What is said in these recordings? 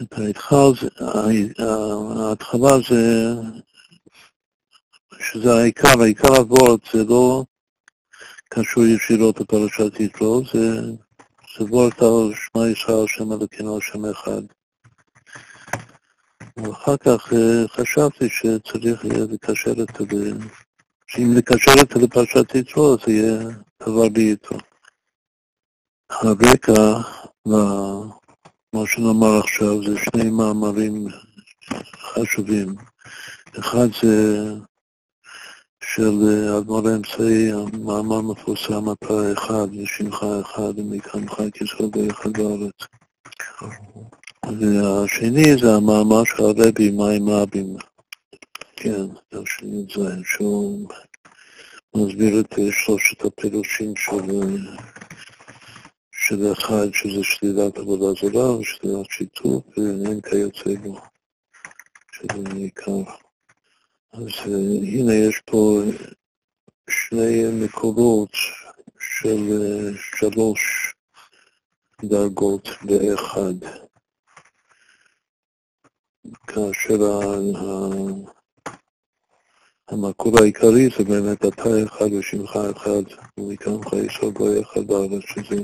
ההתחלה זה שזה העיקר, העיקר הוורט, זה לא קשור ישירות לפרשת יתרו, זה וורט על שמע ישראל שם אלוקינו שם אחד. ואחר כך חשבתי שצריך יהיה לקשר את זה, שאם לקשר את זה לפרשת יתרו, אז יהיה דבר ביתו. הרקע מה שנאמר עכשיו זה שני מאמרים חשובים. אחד זה של אדמו"ר האמצעי, המאמר מפורסם, אתה אחד ושמך אחד ומקמך כסוד אחד בארץ. והשני זה המאמר של הרבי מים רבים. כן, השני זה שהוא מסביר את שלושת הפירושים של אחד, שזה שלילת עבודה זרה ושלילת שיתוף, ואין כיוצא בו, שזה עיקר. אז הנה יש פה שני מקורות של שלוש דרגות באחד, כאשר המקור העיקרי זה באמת אתה אחד ושמך אחד, ומקמך יסוד לא אחד בארץ, שזה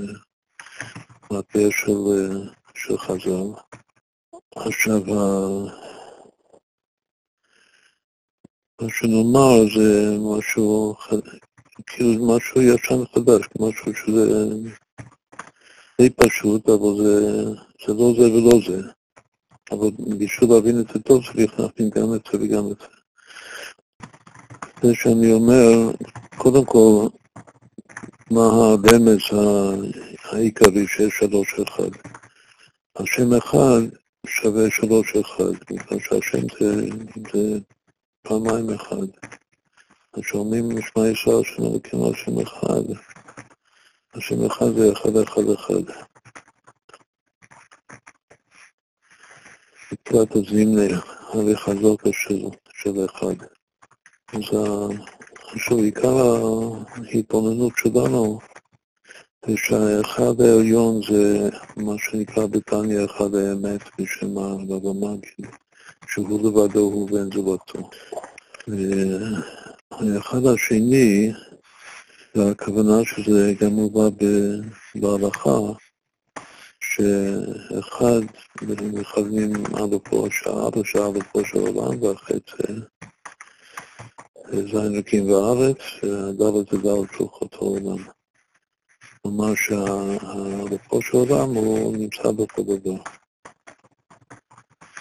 מטה של חז"ל. עכשיו, מה שנאמר זה משהו, כאילו משהו ישן חדש, משהו שזה די פשוט, אבל זה לא זה ולא זה. אבל בשביל להבין את זה טוב, צריך להבין גם את זה וגם את זה. זה שאני אומר, קודם כל, מה הרמז העיקרי שיש שלוש אחד. השם אחד שווה שלוש אחד, מכיוון שהשם זה פעמיים אחד. השומעים משמע ישראל שלנו כמו השם אחד. השם אחד זה אחד אחד אחד. בפרט הזימני, הלחזוק של אחד. אז עיקר ההתבוננות שלנו זה שהאחד העליון זה מה שנקרא בתניא אחד האמת בשם הרמ"ג, שהוא לבדו הוא ואין זולתו. והאחד השני, והכוונה שזה גם מובא בהלכה, שאחד מכוונים עד השעה לפה של העולם, והחצי זין רקים וארץ, הדלת זה דלת שלוחות העולם. כלומר שהלפו של העולם הוא נמצא בפודדו.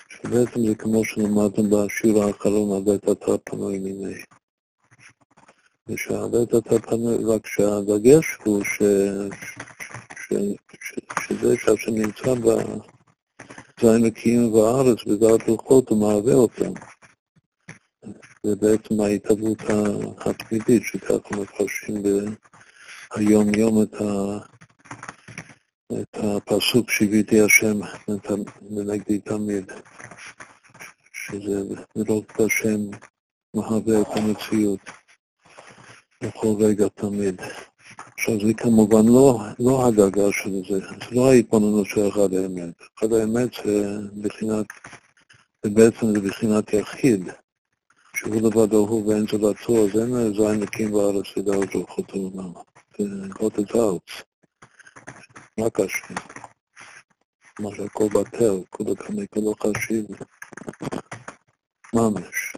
שבעצם זה כמו שלמדנו בשיעור האחרון, הלית אתה פנוי מיני. ושהלית אתה פנוי, רק שהדגש הוא שזה שהשם נמצא בזין רקים וארץ, בדלת שלוחות הוא מהווה אותם. זה בעצם ההתאבות הפנימית, שככה מפרשים היום יום את הפסוק שיביתי השם מנגדי תמיד, שזה לראות את השם מהווה את המציאות בכל רגע תמיד. עכשיו זה כמובן לא הדרגה של זה, זה לא ההתבוננות של אחד האמת. אחד האמת זה בחינת יחיד. שהוא לבדו הוא ואין זולתו, אז אין זין רקים וארץ ודלת שלוחות העולם. ולגלות את הארץ. רק השם. מה שהכל בטל, כולו כמי כולו חשיב. ממש.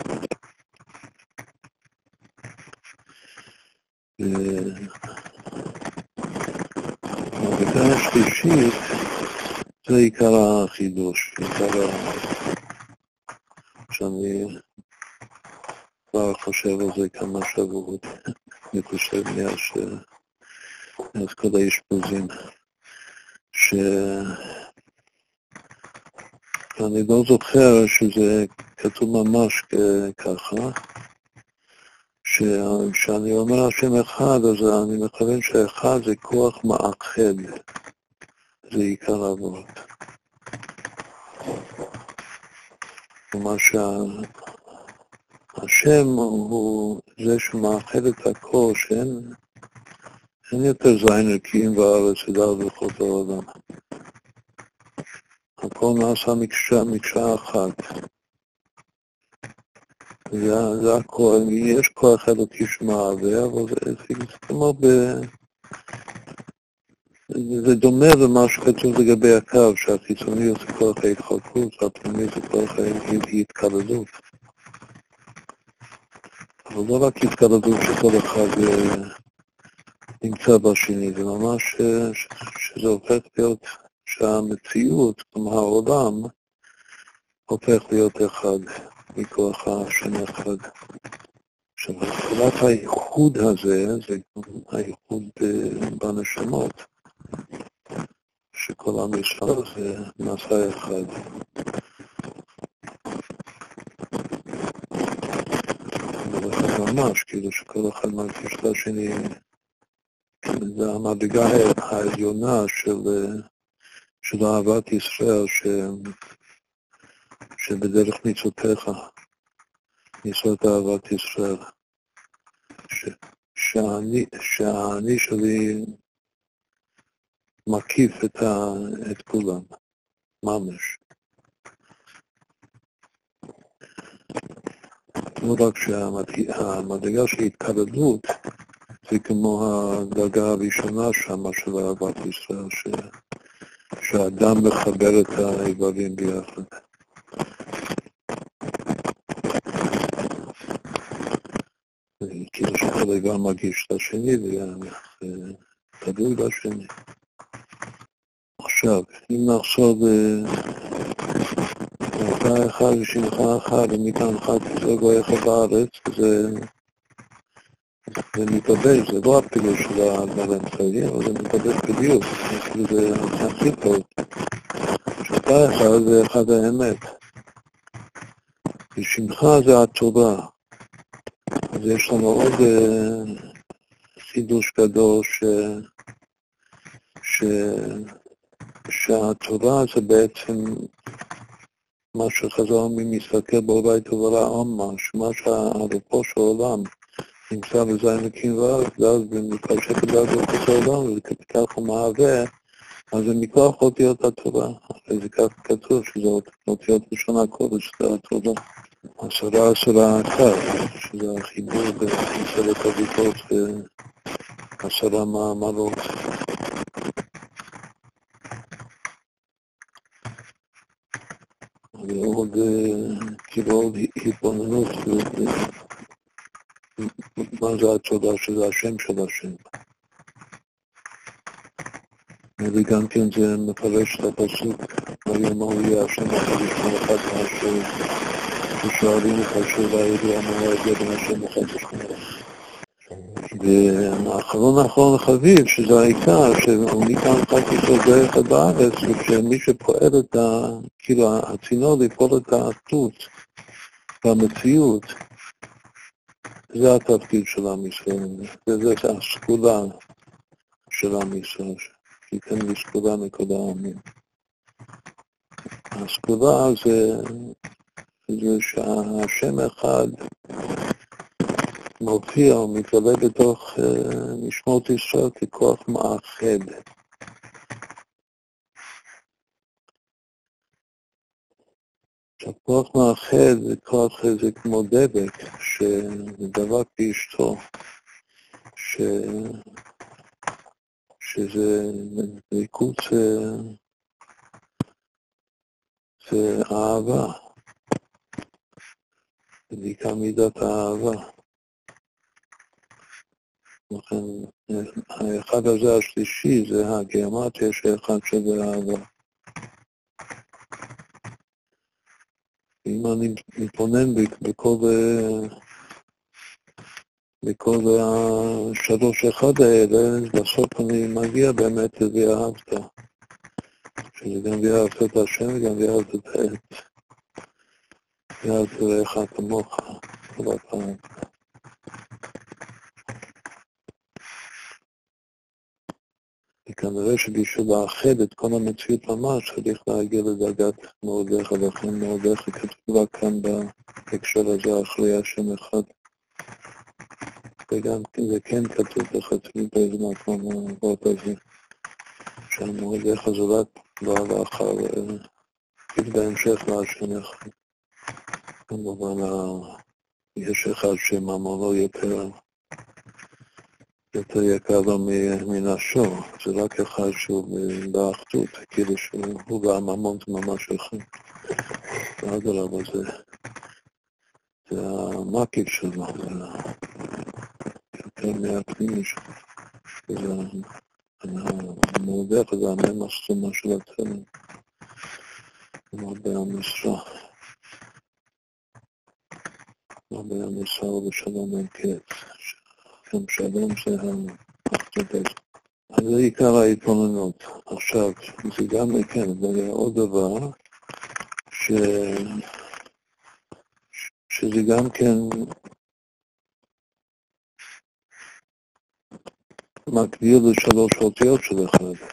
והדבר השלישית, זה עיקר החידוש. עיקר שאני כבר חושב על זה כמה שבועות, אני חושב מאז כל האשפוזים, שאני לא זוכר שזה כתוב ממש ככה, שאני אומר השם אחד, אז אני מכוון שהאחד זה כוח מאחד, זה עיקר העבוד. כלומר השם הוא זה שמאחד את הכל, שאין יותר זין רקים וארץ ודלת שלוחות העולם. הכל נעשה מקשה אחת. זה הכל, יש כוח אלוקי שמעלה, אבל זאת אומרת, זה דומה למה שכתוב לגבי הקו, שהחיצוניות זה כוח ההתחלקות, הפנימי זה כוח ההתקלדות. אבל לא רק התקלדות שכל אחד נמצא בשני, זה ממש שזה הופך להיות, שהמציאות, כלומר העולם, הופך להיות אחד מכוח השני אחד. עכשיו, התחלת הייחוד הזה, זה הייחוד בנשמות, שכל המשל זה נעשה אחד. ממש, כאילו שכל אחד מרגיש את השני, זה המדרגה העליונה של אהבת ישראל, שבדרך ניצותיך, ניצות אהבת ישראל, שהאני שלי מקיף את כולם, ממש. לא רק שהמדרגה של התקלדות, זה כמו הדרגה הראשונה שמה של אהבת ישראל, שהאדם מחבר את האיברים ביחד. כאילו שכל איבר מגיש את השני ותדוי בשני. עכשיו, אם נחזור אתה אחד ושמך אחד ומכאן אחד זה גויך בארץ, זה מתאבש, זה לא הפילוש של הדברים חייבים, אבל זה מתאבש בדיוק, זה הכי טוב. שאתה אחד זה אחד האמת. ושמך זה התורה. אז יש לנו עוד חידוש גדול שהתורה זה בעצם מה שחזר ממסתכל בעולי תובלה עמה, שמה שהרפו של העולם נמצא בזיין לקים וארץ, ואז במתפשק לדעת את העולם, וכך הוא מהווה, אז זה מכוח אותיות התורה. זה כך כתוב שזאת אותיות ראשונה קודש, זה התורה. עשרה אחת, שזה החיבור במסלת הביטות ועשרה מאמרות. ועוד כאילו התבוננות, מה זה התודה שזה השם של השם. וגם כן זה מפרש את הפסוק, ויאמר יהיה השם אחד ישמע אחד מהשם, ששואלים לך שאלה ידועה מה יגיע בין השם אחד ישמע. והאחרון חביב, שזה העיקר, שמכאן חכי שעובר את בארץ, וכשמי שפועל את כאילו הצינור לפעול את העתות במציאות, זה התפקיד של המשרד, וזה הסקולה של המשרד, שייתן לי סקולה מכל העמים. הסקולה זה שהשם אחד מופיע או מתעלה בתוך נשמות ישראל ככוח מאחד. כוח מאחד וכוח זה כמו דבק שדבק באשתו, שזה דבקות זה אהבה, בדיקה מידת האהבה. לכן, האחד הזה השלישי זה הגיאומטיה שאחד שווה אהבה. אם אני מתבונן בכל השלוש אחד האלה, בסוף אני מגיע באמת ואהבת. שזה גם ואהבת את השם וגם ואהבת את העת. ואהבת ואהך כמוך, כל הפעם. כנראה שבשביל לאחד את כל המציאות ממש, צריך להגיע לדרגת מאודך, לכן מאודך כתובה כאן בהקשר הזה אחרי השם אחד. וגם זה כן כתוב בחצי בזמן כמו המעבוד הזה, שהמאודך זה רק בא לאחר נגיד בהמשך מה שאנחנו כמובן יש אחד שממונו יותר יקר לו מנשו, זה רק אחד שהוא באחדות, כאילו שהוא והממון זה ממש אחד. ועד עליו זה המקיף שלו, יותר מהפנימי שלו. המעודך זה הממש סומה של התלם, הרבה המשרה. הרבה המשרה ובשלום אין קץ. גם שלום זה האחדות. אז זה עיקר ההתבוננות. עכשיו, זה גם כן, זה עוד דבר, שזה גם כן מקביל לשלוש אותיות של אחד.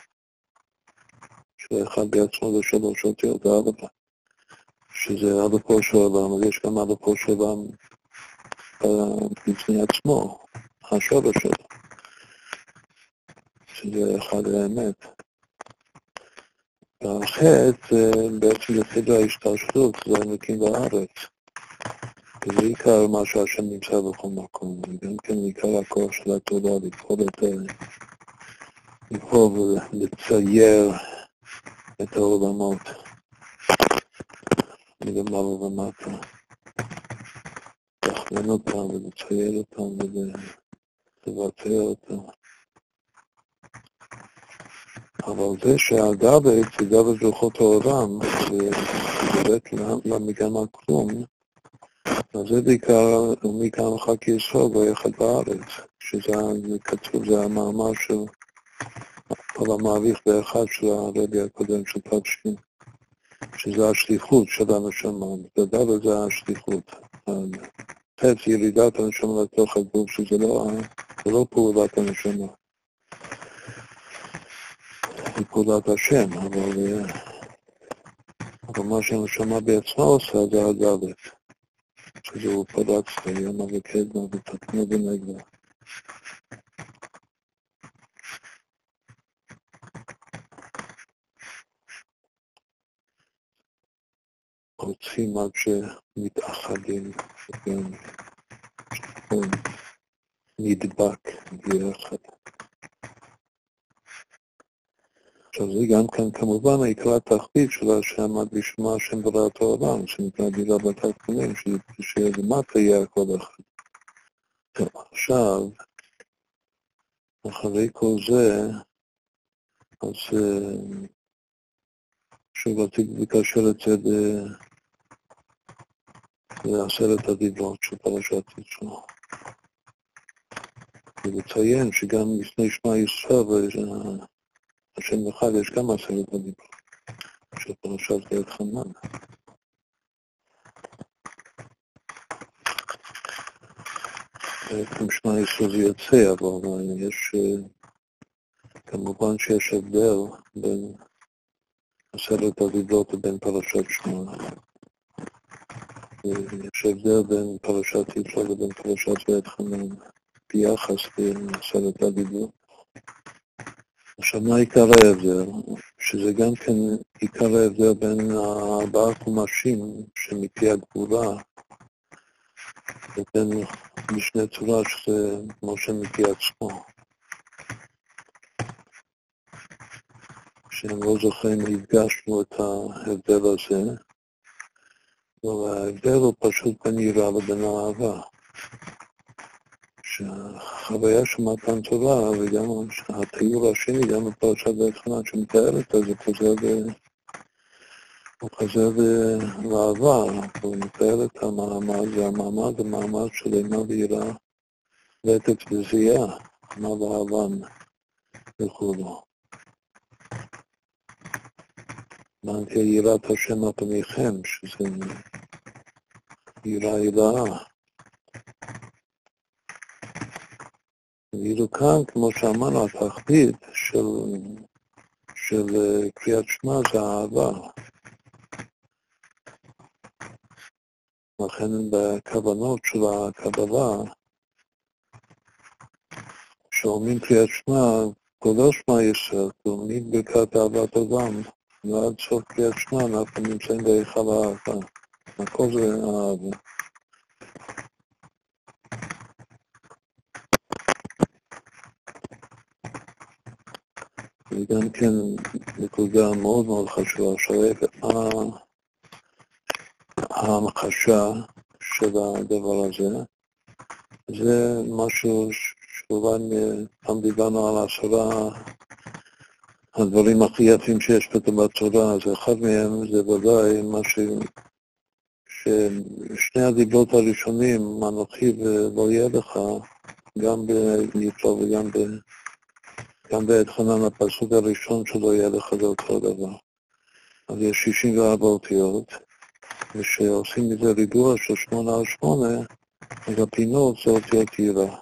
שאחד בעצמו לשלוש אותיות, ארבע. שזה ארבע כל שעולם, אבל יש גם ארבע כל שעולם בפני עצמו, השורש שלו. שזה אחד האמת. החטא בעצם לפי ההשתרשות, זה המקים בארץ. זה עיקר מה שהשם נמצא בכל מקום, וגם כן עיקר הכוח של התורה, לבחור ולצייר את העולמות, מלמעלה ומטה, לתכנן אותם ולצייר אותם ולבצע אותם. אבל זה שהגבץ, הגבץ רוחות העולם, ובאמת למגמה כלום, אז זה בעיקר, ומכאן לך כיסוד, היחד בארץ, שזה כתוב, זה המאמר של המעריך באחד של הרבי הקודם של פרשי, שזה השליחות של הנשמה, בגלל זה השליחות. חץ ירידת הנשמה לתוך הגוף, שזה לא פעולת הנשמה. היא פעולת השם, אבל מה שהנשמה בעצמה עושה זה הגבץ. שזהו פרץ לימה וקדמה ותתנה ונגלה. רוצים עד שמתאחדים, נדבק ביחד. עכשיו זה גם כאן כמובן העיקרה תחתית שלה שעמד בשמה השם בראת העולם, שנקרא בילה בתת קנים, שיהיה למטה יהיה הכל אחד. טוב, עכשיו, אחרי כל זה, אז שוב עתיק ביקשר את זה בעשרת הדיברות של פרשת יתרו. ולציין שגם לפני שמע ישראל, השם אחד יש גם עשרת הדיברות של פרשת ואת חנן. בעצם שמע ישראל זה יוצא, אבל יש כמובן שיש הבדל בין עשרת הדיברות ובין פרשת שמע. יש הבדל בין פרשת יתרו ובין פרשת ואת חנן ביחס לעשרת הדיברות. עכשיו, מה עיקר ההבדל? שזה גם כן עיקר ההבדל בין הארבעה חומשים שמפי הגבולה ובין משנה תורה שזה משה מפי עצמו. כשהם לא זוכרים, הדגשנו את ההבדל הזה, אבל ההבדל הוא פשוט בין יראה לבין האהבה. שהחוויה של מתן תורה וגם התיאור השני, גם הפרשת ואת חנן שמתארת, אז הוא חוזר לעבר, הוא מתאר את המעמד של אימה ויראה, רטט וזיעה, מה ואהבן וכולו. מענתי יראת השם הפניכם, שזה יראה אלאה. ואילו כאן, כמו שאמרנו, התחתית של קריאת שמע זה האהבה. לכן בכוונות של הקבלה, כשאומרים קריאת שמע, כל השמע ישראל, אומרים ברכת אהבת אדם, ועד סוף קריאת שמע אנחנו נמצאים בהיכל האהבה. הכל זה האהבה. וגם כן נקודה מאוד מאוד חשובה, ההמחשה של הדבר הזה, זה משהו שאולי פעם דיברנו על 10 הדברים הכי יפים שיש בתורה, אז אחד מהם זה ודאי משהו ששני הדיברות הראשונים, אנוכי ולא יהיה לך, גם ביתרו וגם בעת חנן, הפסוק הראשון שלא יהיה לך זה אותו דבר. אז יש 64 אותיות, ושעושים מזה ריבוע של 8 על 8, אז הפינות זה אותיות יראה.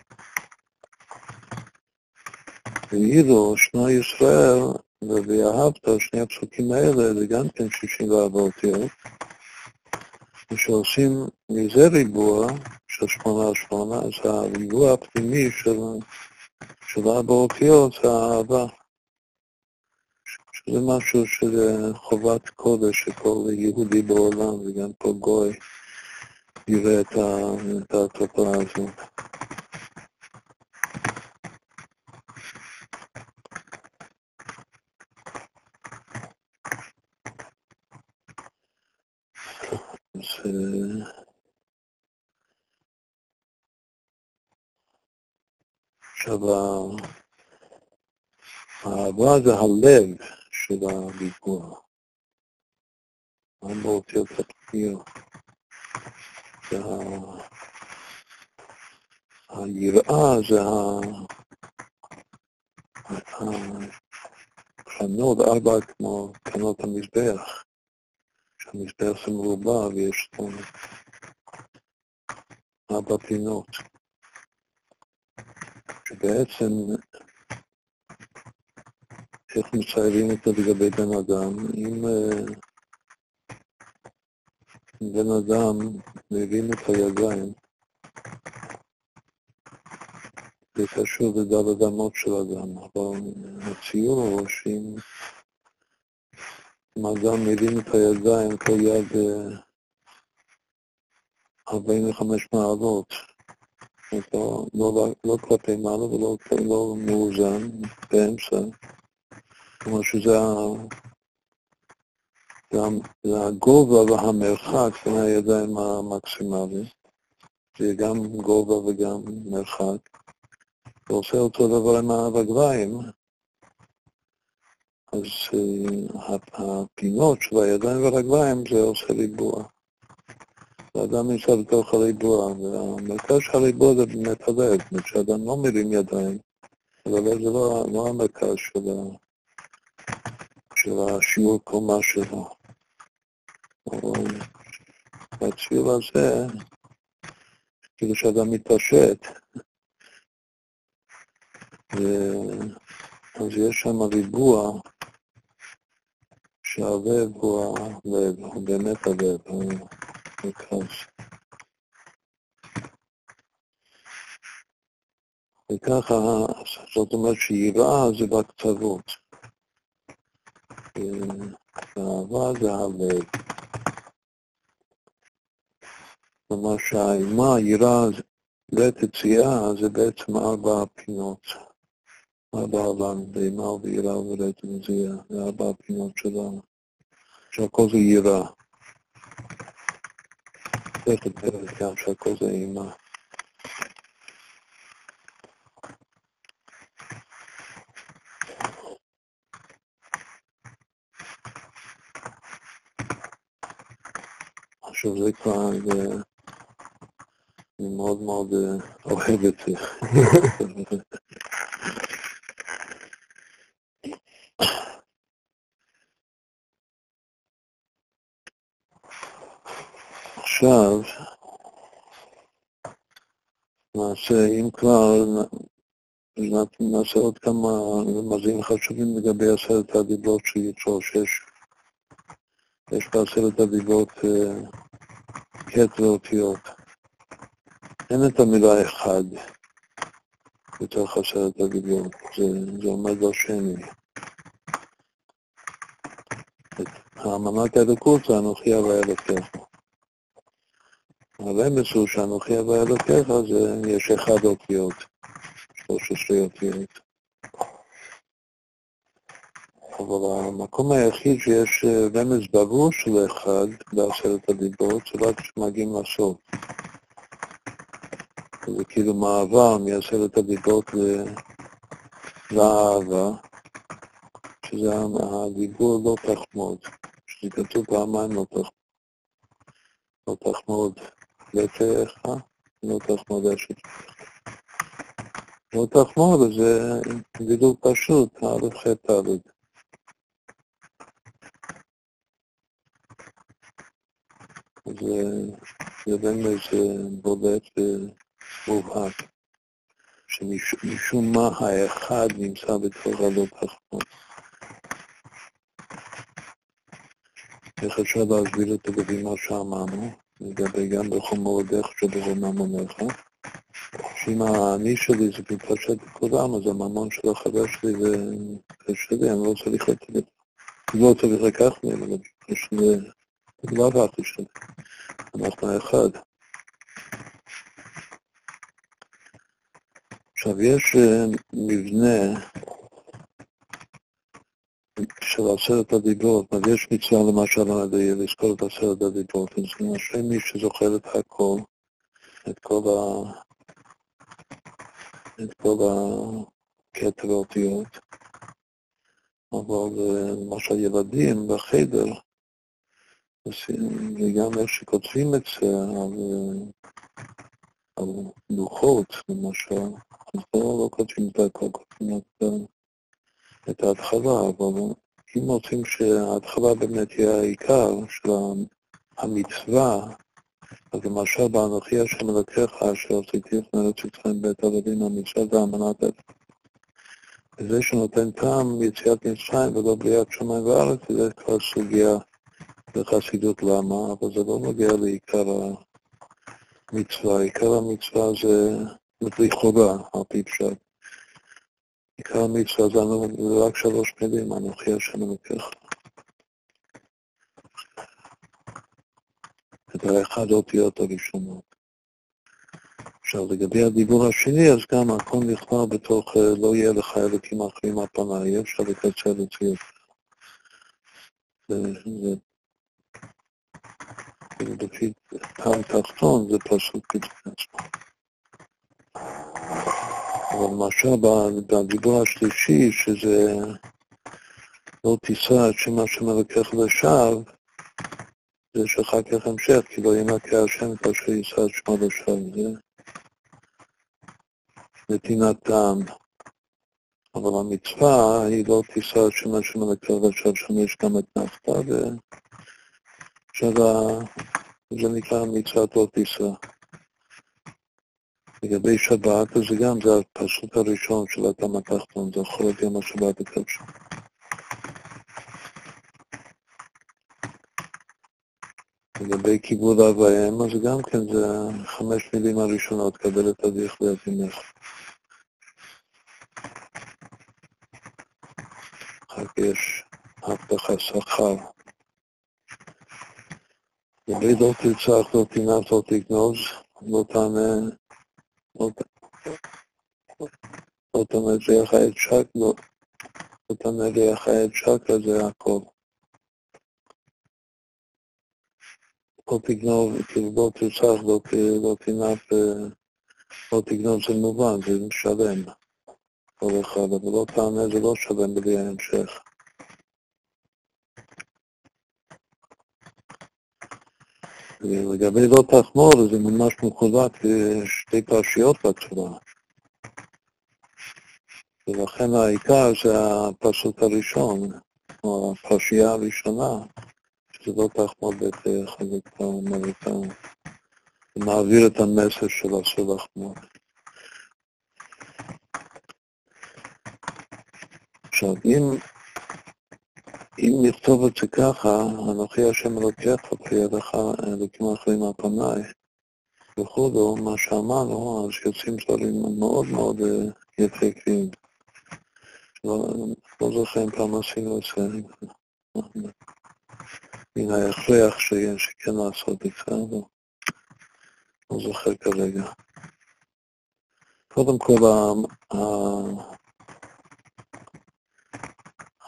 ואילו שנה ישראל ובאהבת, שני הפסוקים האלה, זה גם כן 64 אותיות, ושעושים מזה ריבוע של 8 על 8, אז הריבוע הפנימי של 4 אותיות זה האהבה, שזה משהו שזה חובת קודש שכל יהודי בעולם וגם כל גוי יראה את התופעה הזאת. עכשיו, האהבה זה הלב של הריבוע. האהבה אותיות הפנימיות. היראה זה הקרנות, 4 כמו קרנות המזבח. המזבח זה מרובע ויש לו 4 פינות. שבעצם, איך מציירים אותו לגבי בן אדם? אם בן אדם מרים את הידיים, זה קשור לדל אדמות של אדם, אבל הציור הוא שאם אדם מרים את הידיים כל יד 45 מעלות, לא כלפי מעלה ולא מאוזן באמצע, כמו שזה הגובה והמרחק בין הידיים המקסימלי, זה גם גובה וגם מרחק. ועושה אותו דבר עם הרגליים, אז הפינות של הידיים והרגליים זה עושה ריבוע. האדם נמצא בתוך הריבוע, והמרכז של הריבוע זה באמת הלב, כשאדם לא מרים ידיים, הלב זה לא המרכז של השיעור קומה שלו. אבל בציור הזה, כאילו שאדם מתפשט, אז יש שם ריבוע שהלב הוא הלב, הוא באמת הלב, הוא מרכז. וככה, זאת אומרת שיראה זה בקצוות. והאהבה זה הלב. כלומר שהאימה, יראה ותציאה זה בעצם 4 הפינות. 4 עולם, אימה ויראה ותציאה, זה 4 הפינות שלנו. שהכל זה יראה. צריך לדעת גם שהכל זה אימה. עכשיו זה כבר... אני מאוד מאוד אוהב את זה. עכשיו, נעשה, אם כבר, נעשה עוד כמה רמזים חשובים לגבי 10 הדיברות של יתרו, שיש ב10 הדיברות קט ואותיות. אין את המילה אחד, יותר חסר את הדיברות, זה עומד בשני. האמנת הדקות זה אנוכי הוויה אלוקיך. הרמז הוא שאנוכי הוויה אלוקיך זה יש אחד אותיות, 13 אותיות. אבל המקום היחיד שיש רמז ברור של אחד בעשרת הדיברות זה רק כשמגיעים לסוף. זה כאילו מעבר מעשרת הדיברות לאהבה, שזה הדיבור לא תחמוד, שזה כתוב פעמיים לא תחמוד. לא תחמוד לצערך, לא תחמוד אשת. לא תחמוד זה דיבור פשוט, הלכי תלד. זה באמת בודד מובהק, שמשום מה האחד נמצא בתוך הלא תחמוד. איך אפשר להסביר את לגבי מה שאמרנו, לגבי גם בחומרודך שברומם עומך, שאם העני שלי זה מתפשט לכולם, אז הממון של החבר שלי זה שלי, אני לא צריך לתת, לא צריך לקחת לי, אבל זה לא ואחי שלי, אנחנו אחד. עכשיו יש מבנה, של עשרת הדיברות, אז יש מצווה למשל לזכור את עשרת הדיברות, אז למשל מי שזוכר את הכל, את כל הקטע האותיות, אבל למשל ילדים בחדר, וגם איך שכותבים את זה על לוחות, למשל, אז לא כותבים את הכל, כותבים את ההתחלה, אבל אם רוצים שההתחלה באמת יהיה העיקר של המצווה, אז למשל באנוכי השם אלוקיך אשר עשיתי את ארץ ישראל ואת עבדים המצוות ואמנת את זה שנותן טעם יציאת מצרים ולא בריאת שמיים וארץ, זה כבר סוגיה בחסידות למה, אבל זה לא נוגע לעיקר המצווה. עיקר המצווה זה לכאורה על פי פשט. עיקר המצווה זה רק 3 מילים, אנוכי השם אלוקיך. את האחד אותיות הראשונות. עכשיו לגבי הדיבור השני, אז גם הכל נכנע בתוך לא יהיה לך אלוקים אחרים הפנה, יהיה אפשר לקצר את זה יותר. לפי טעם תחתון זה פשוט קצת. אבל למשל בדיבור השלישי, שזה לא תישא את שם השם אלוקיך לשווא, זה שאחר כך המשך, כי לא ינקה השם כאשר יישא את שמה לשווא. זה נתינת טעם. אבל המצווה היא לא תישא את שם השם אלוקיך לשווא, שם יש גם את נפתה, וזה נקרא מצוות לא תישא. לגבי שבת, זה גם, זה הפסוק הראשון של הטעם התחתון, זה יכול להיות יום השבת הקדושה. לגבי כיבוד אב ואם, אז גם כן, זה 5 מילים הראשונות, קבל את אביך ואת אמך. אחר כך יש הבטחת שכר. לגבי לא תרצח, לא תינף, לא תגנוז, לא תענה, לא תענה ריח העד שק, לא תענה ריח העד שק, אז זה הכל. לא תגנוב, כאילו לא תרצח, לא תינף, לא תגנוב זה מובן, זה משלם. כל אחד, אבל לא תענה זה לא שלם בלי ההמשך. לגבי לא תחמור, זה ממש מחולק שתי פרשיות בצורה. ולכן העיקר זה הפסוק הראשון, או הפרשייה הראשונה, שזה לא תחמור בטח, זה מעביר את המסר של אסור לחמור. עכשיו, אם נכתוב את זה ככה, אנוכי השם אלוקיך ופיה לך אלוקים אחרים על פניי, וכולו, מה שאמרנו, אז יוצאים דברים מאוד מאוד יפהפיים. לא זוכרים פעם עשינו את זה. מן ההכרח שכן לעשות בדיקה, לא זוכר כרגע. קודם כל,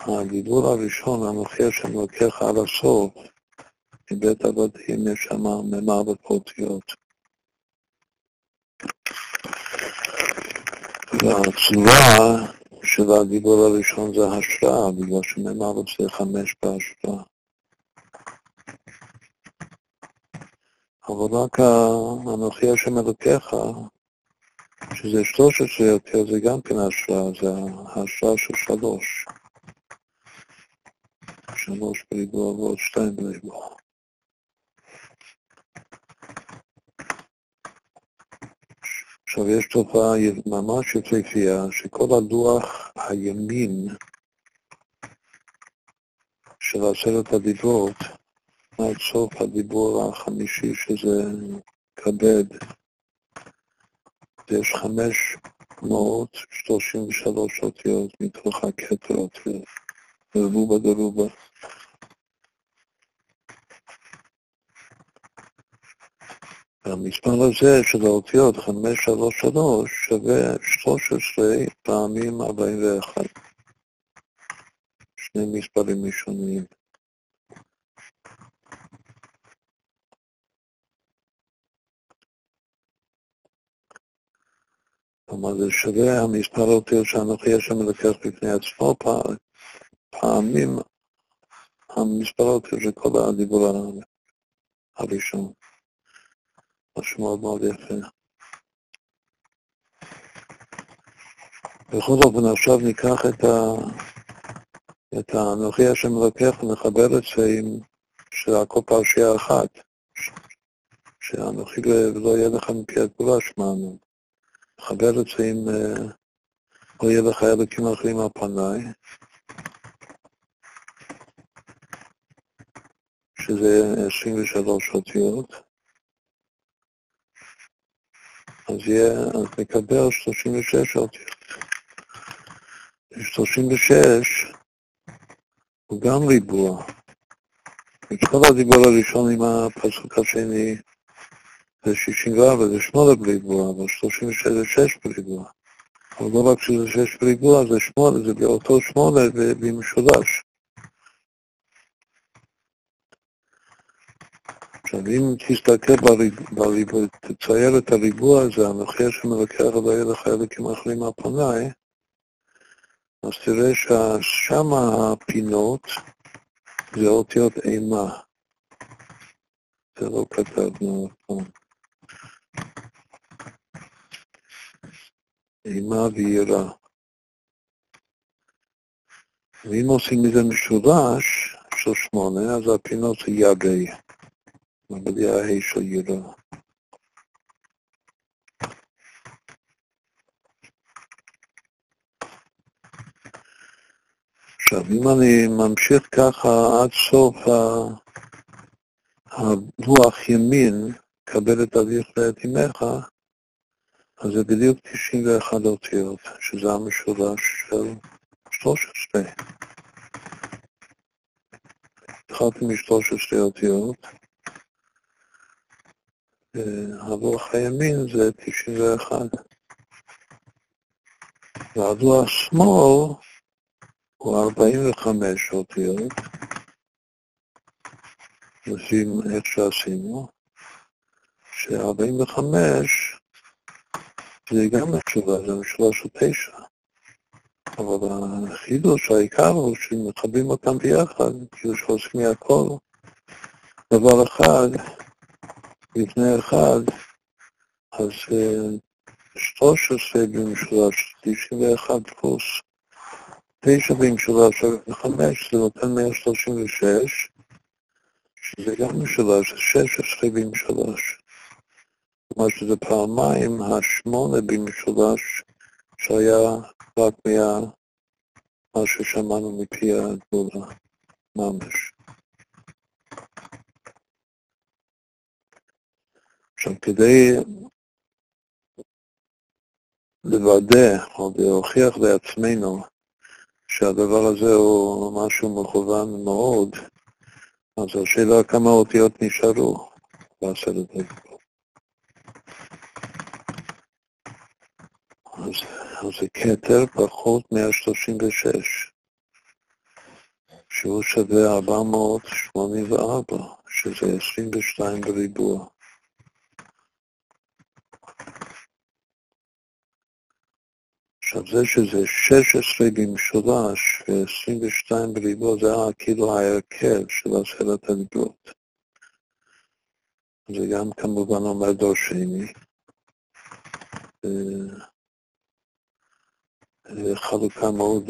הגידול הראשון, המחיה שמלקח על הסוף, מבית הבדים יש שם ממר בפרוטיות. והצורה של הגידול הראשון זה השראה, בגלל שממר זה 5 בהשראה. אבל רק המחיה שמלקחה, שזה 13 יותר, זה גם כן השראה, זה השראה של 3. 3 בריבוע ועוד 2 בריבוע. עכשיו יש תופעה ממש יפהפייה, שכל הלוח הימין של 10 הדיברות, עד סוף הדיבור החמישי שזה כבד, יש 533 אותיות מתוך הקטע אותיות. דרובה דרובה. המספר הזה של האותיות 533 שווה 13 פעמים 41. שני מספרים ראשוניים. כלומר זה שווה המספר האותיות שהמחיה שמלקח בפני עצמו פעמים המספר האותיות של כל הדיבור הראשון. משהו מאוד מאוד יפה. בכל אופן, עכשיו ניקח את המחיה שמלקח ונחבר את זה עם שהכל פרשייה אחת, שהמחיה ולא יהיה לך מפיית גבולה שמענו. נחבר את זה עם לא יהיה לך אלוקים אחרים על פניי, שזה 23 אותיות. אז נקבל 36 אותיות. 36 הוא גם ריבוע. כל הדיבור הראשון עם הפסוק השני זה 64, זה 8 בריבוע, אבל 36 זה 6 בריבוע. אבל לא רק שזה 6 בריבוע, זה 8, זה באותו 8 במשולש. עכשיו, אם תסתכל בריבוע, תצייר את הריבוע הזה, המחיה שמלקח לא יהיה לך אלוקים אחרים על פניי, אז תראה ששם הפינות זה אותיות אימה. זה לא כתבנו נכון. אימה ויראה. ואם עושים מזה משולש של 8, אז הפינות זה יגי. מבלי ההי של יראה. עכשיו, אם אני ממשיך ככה עד סוף הלוח ימין, קבל את אביך ואת אמך, אז זה בדיוק 91 אותיות, שזה המשולש של 13. התחלתי מ-13 אותיות, הלוח הימין זה 91. והלוח שמאל הוא 45 אותיות. נשים איך שעשינו, ש-45 זה גם משולש, זה משולש של 9. אבל החידוש העיקר הוא שמחברים אותם ביחד, כאילו שעושים מהכל. דבר אחד, לפני אחד, אז 13 במשולש 91 פלוס 9 במשולש 5, זה נותן 136, שזה גם משולש, 16 במשולש. כלומר שזה פעמיים, 8 במשולש, שהיה רק מה ששמענו מפי הגדולה, ממש. עכשיו, כדי לוודא או להוכיח לעצמנו שהדבר הזה הוא משהו מכוון מאוד, אז השאלה כמה אותיות נשארו בעשרת הדיברות. אז זה כתר פחות 136, שהוא שווה 484, שזה 22 בריבוע. עכשיו זה שזה 16 במשולש ו22 בריבוע, זה כאילו ההרכב של עשרת הדיברות. זה גם כמובן אומר דורשני. חלוקה מאוד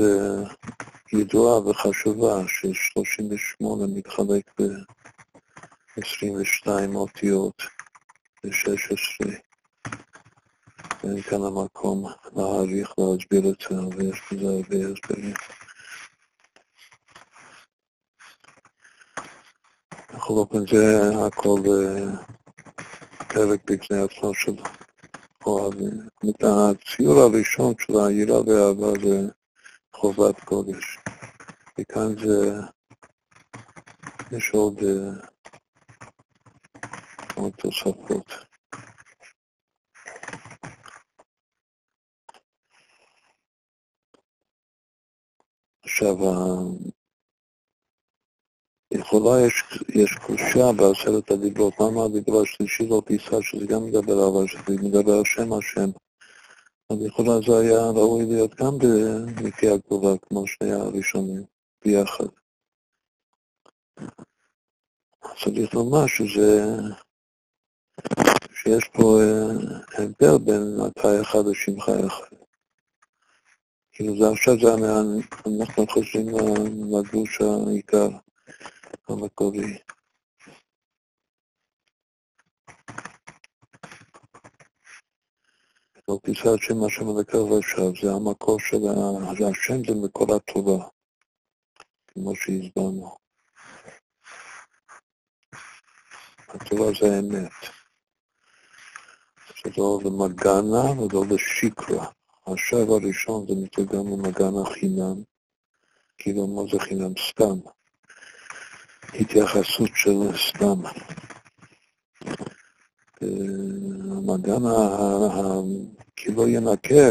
ידועה וחשובה, ש38 מתחלק ב22 אותיות ו16. אין כאן המקום להעריך להסביר את זה, ויש בזה הרבה הסברים. בכל אופן זה הכל פרק בפני עצמו של אוהבים. הציור הראשון של העירה והאהבה זה חובת קודש. וכאן זה, יש עוד תוספות. עכשיו, יכולה יש קושה בעשרת הדיברות, למה הדיבור השלישי לא תישא, שזה גם מדבר עליו, שזה מדבר השם השם. אז יכולה זה היה ראוי להיות גם במקרה הגדולה, כמו שהיה הראשונים, ביחד. צריך לומר שיש פה הבדל בין אתה אחד לשמך אחד. כאילו זה עכשיו זה המעניין, אנחנו חושבים לדוש העיקר המקורי. לא תישא את שם השם הלקח ועכשיו, זה המקור של השם, זה מקור התורה, כמו שהסברנו. התורה זה האמת. זה לא למגנה ולא לשקרה. השב הראשון זה מתרגם למגן החינם, כאילו מה זה חינם? סתם. התייחסות של סתם. המגן כאילו ינקה,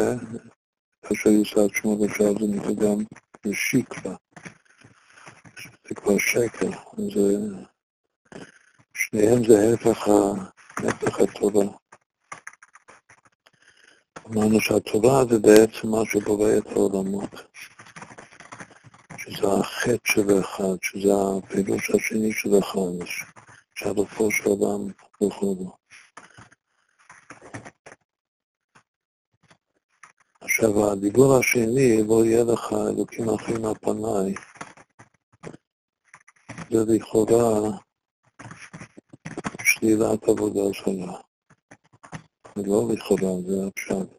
כאשר יוצא את שמו לשב זה מתרגם לשקרה. זה כבר שקר. שניהם זה הפך התורה. אמרנו שהתורה זה בעצם מה שבורא את העולמות, שזה החטא של אחד, שזה הפילוש השני של אחד, שהרפוא של אדם וכו'. עכשיו, הדיבור השני, לא יהיה לך אלוקים אחרים על פניי, זה לכאורה שלילת עבודה זרה. זה לא לכאורה, זה הפשט.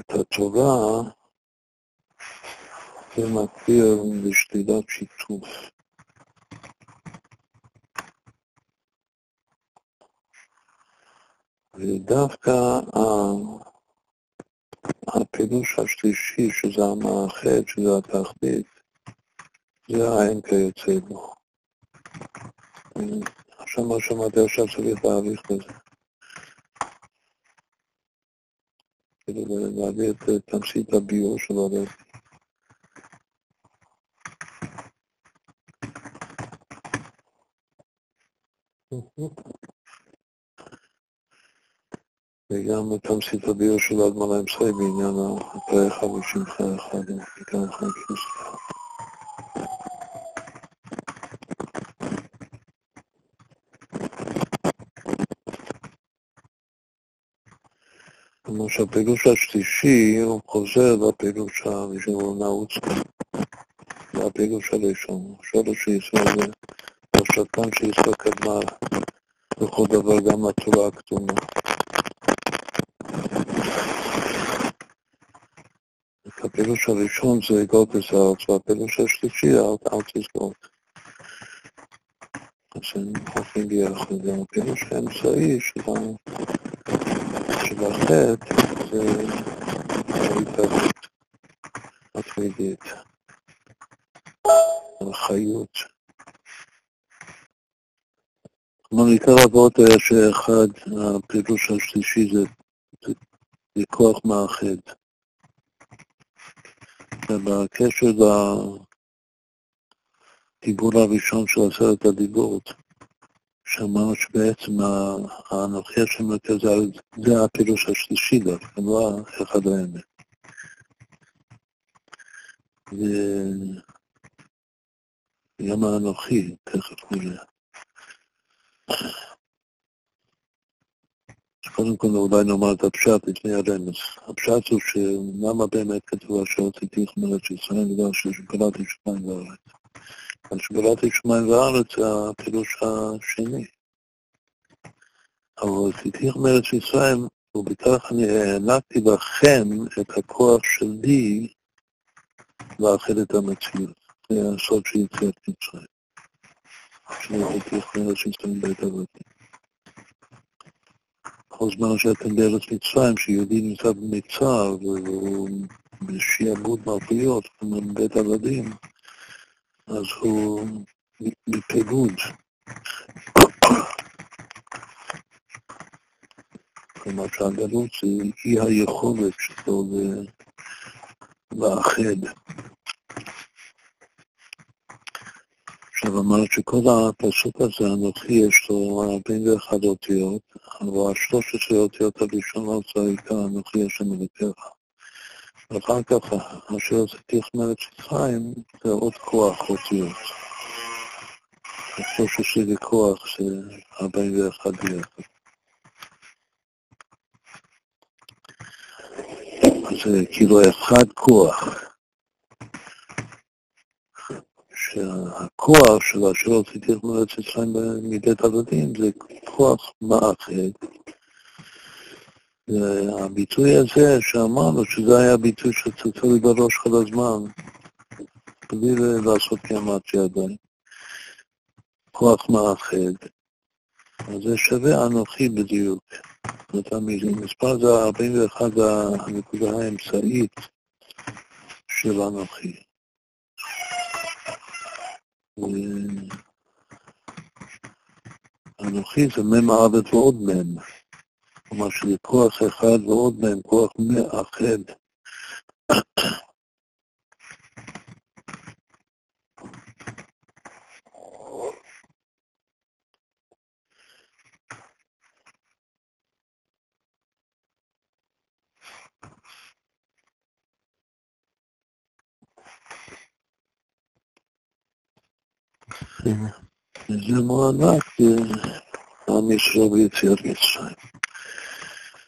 את התורה זה מגדיר לשלילת שיתוף. ודווקא הפירוש השלישי, שזה המאחד, שזה התכלית, זה האין כיוצא בו. עכשיו מה שמעתי, עכשיו צריך להעריך בזה. כדי להביא את תמצית הביור של הרב. וגם תמצית הביור של אדמו"ר אמצעי בעניין הכח ושמך אחד, גם חג כסלו. כמו שהפירוש השלישי הוא חוזר לפירוש הראשון, הוא נעוץ לפירוש הראשון. שורש שישראל זה פרשתן שישראל קדמה לכל דבר, גם התורה הקדומה. הפירוש הראשון זה גודל הארץ, והפירוש השלישי הארץ זה גודל. אז הם הולכים ביחד. הפירוש האמצעי של והחטא זה ההתאבות הפרידית, החיות. כלומר, עיקר הבאות היה שאחד, הפירוש השלישי זה כוח מאחד. ובקשר לדיבור הראשון של עשרת הדיברות, שאמרנו שבעצם האנוכי השם מרכז הארץ, זה הפירוש השלישי דווקא, לא אחד האמת. וגם האנוכי, תכף נראה. אז קודם כל אולי נאמר את הפשט לפני הרמז. הפשט הוא שלמה באמת כתוב אשר תיתך מארץ ישראל, בגלל ששבראתי שמיים וארץ. על שבראתי שמיים וארץ זה הפירוש השני. אבל תיתך מארץ ישראל, ובכך אני הענקתי בכם את הכוח שלי לאחד את המציאות. זה הסוד שיציאת מצרים. שתיתך מארץ ישראל בית עבדים. כל זמן שאתם בארץ מצרים, שיהודי נמצא במצר, והוא בשיעבוד מרפיות, בבית עבדים, אז הוא בפירוד. כלומר שהגלות היא היכולת שלו לאחד. עכשיו אמרת שכל הפסוק הזה הנוכחי יש לו 41 אותיות, אבל 13 אותיות הראשונות זה העיקר הנוכחי שמלכך. ואחר כך, אשר תיתך מארץ מצרים, זה עוד כוח אותיות. 13 לכוח זה 41 ביחד. אז זה כאילו אחד כוח. שהכוח של אשר תיתך מארץ מצרים מבית עבדים זה כוח מאחד. והביטוי הזה שאמרנו שזה היה ביטוי שצצה לי בראש כל הזמן, בלי לעשות קיימציה עדיין, כוח מאחד, אז זה שווה אנוכי בדיוק. זאת אומרת, מספר זה 41 הנקודה האמצעית של אנוכי. אנוכי זה מם עבד ועוד מם, כלומר שזה כוח אחד ועוד מם, כוח מאחד. זה מוענק, עם ישראל ביציאת מצרים.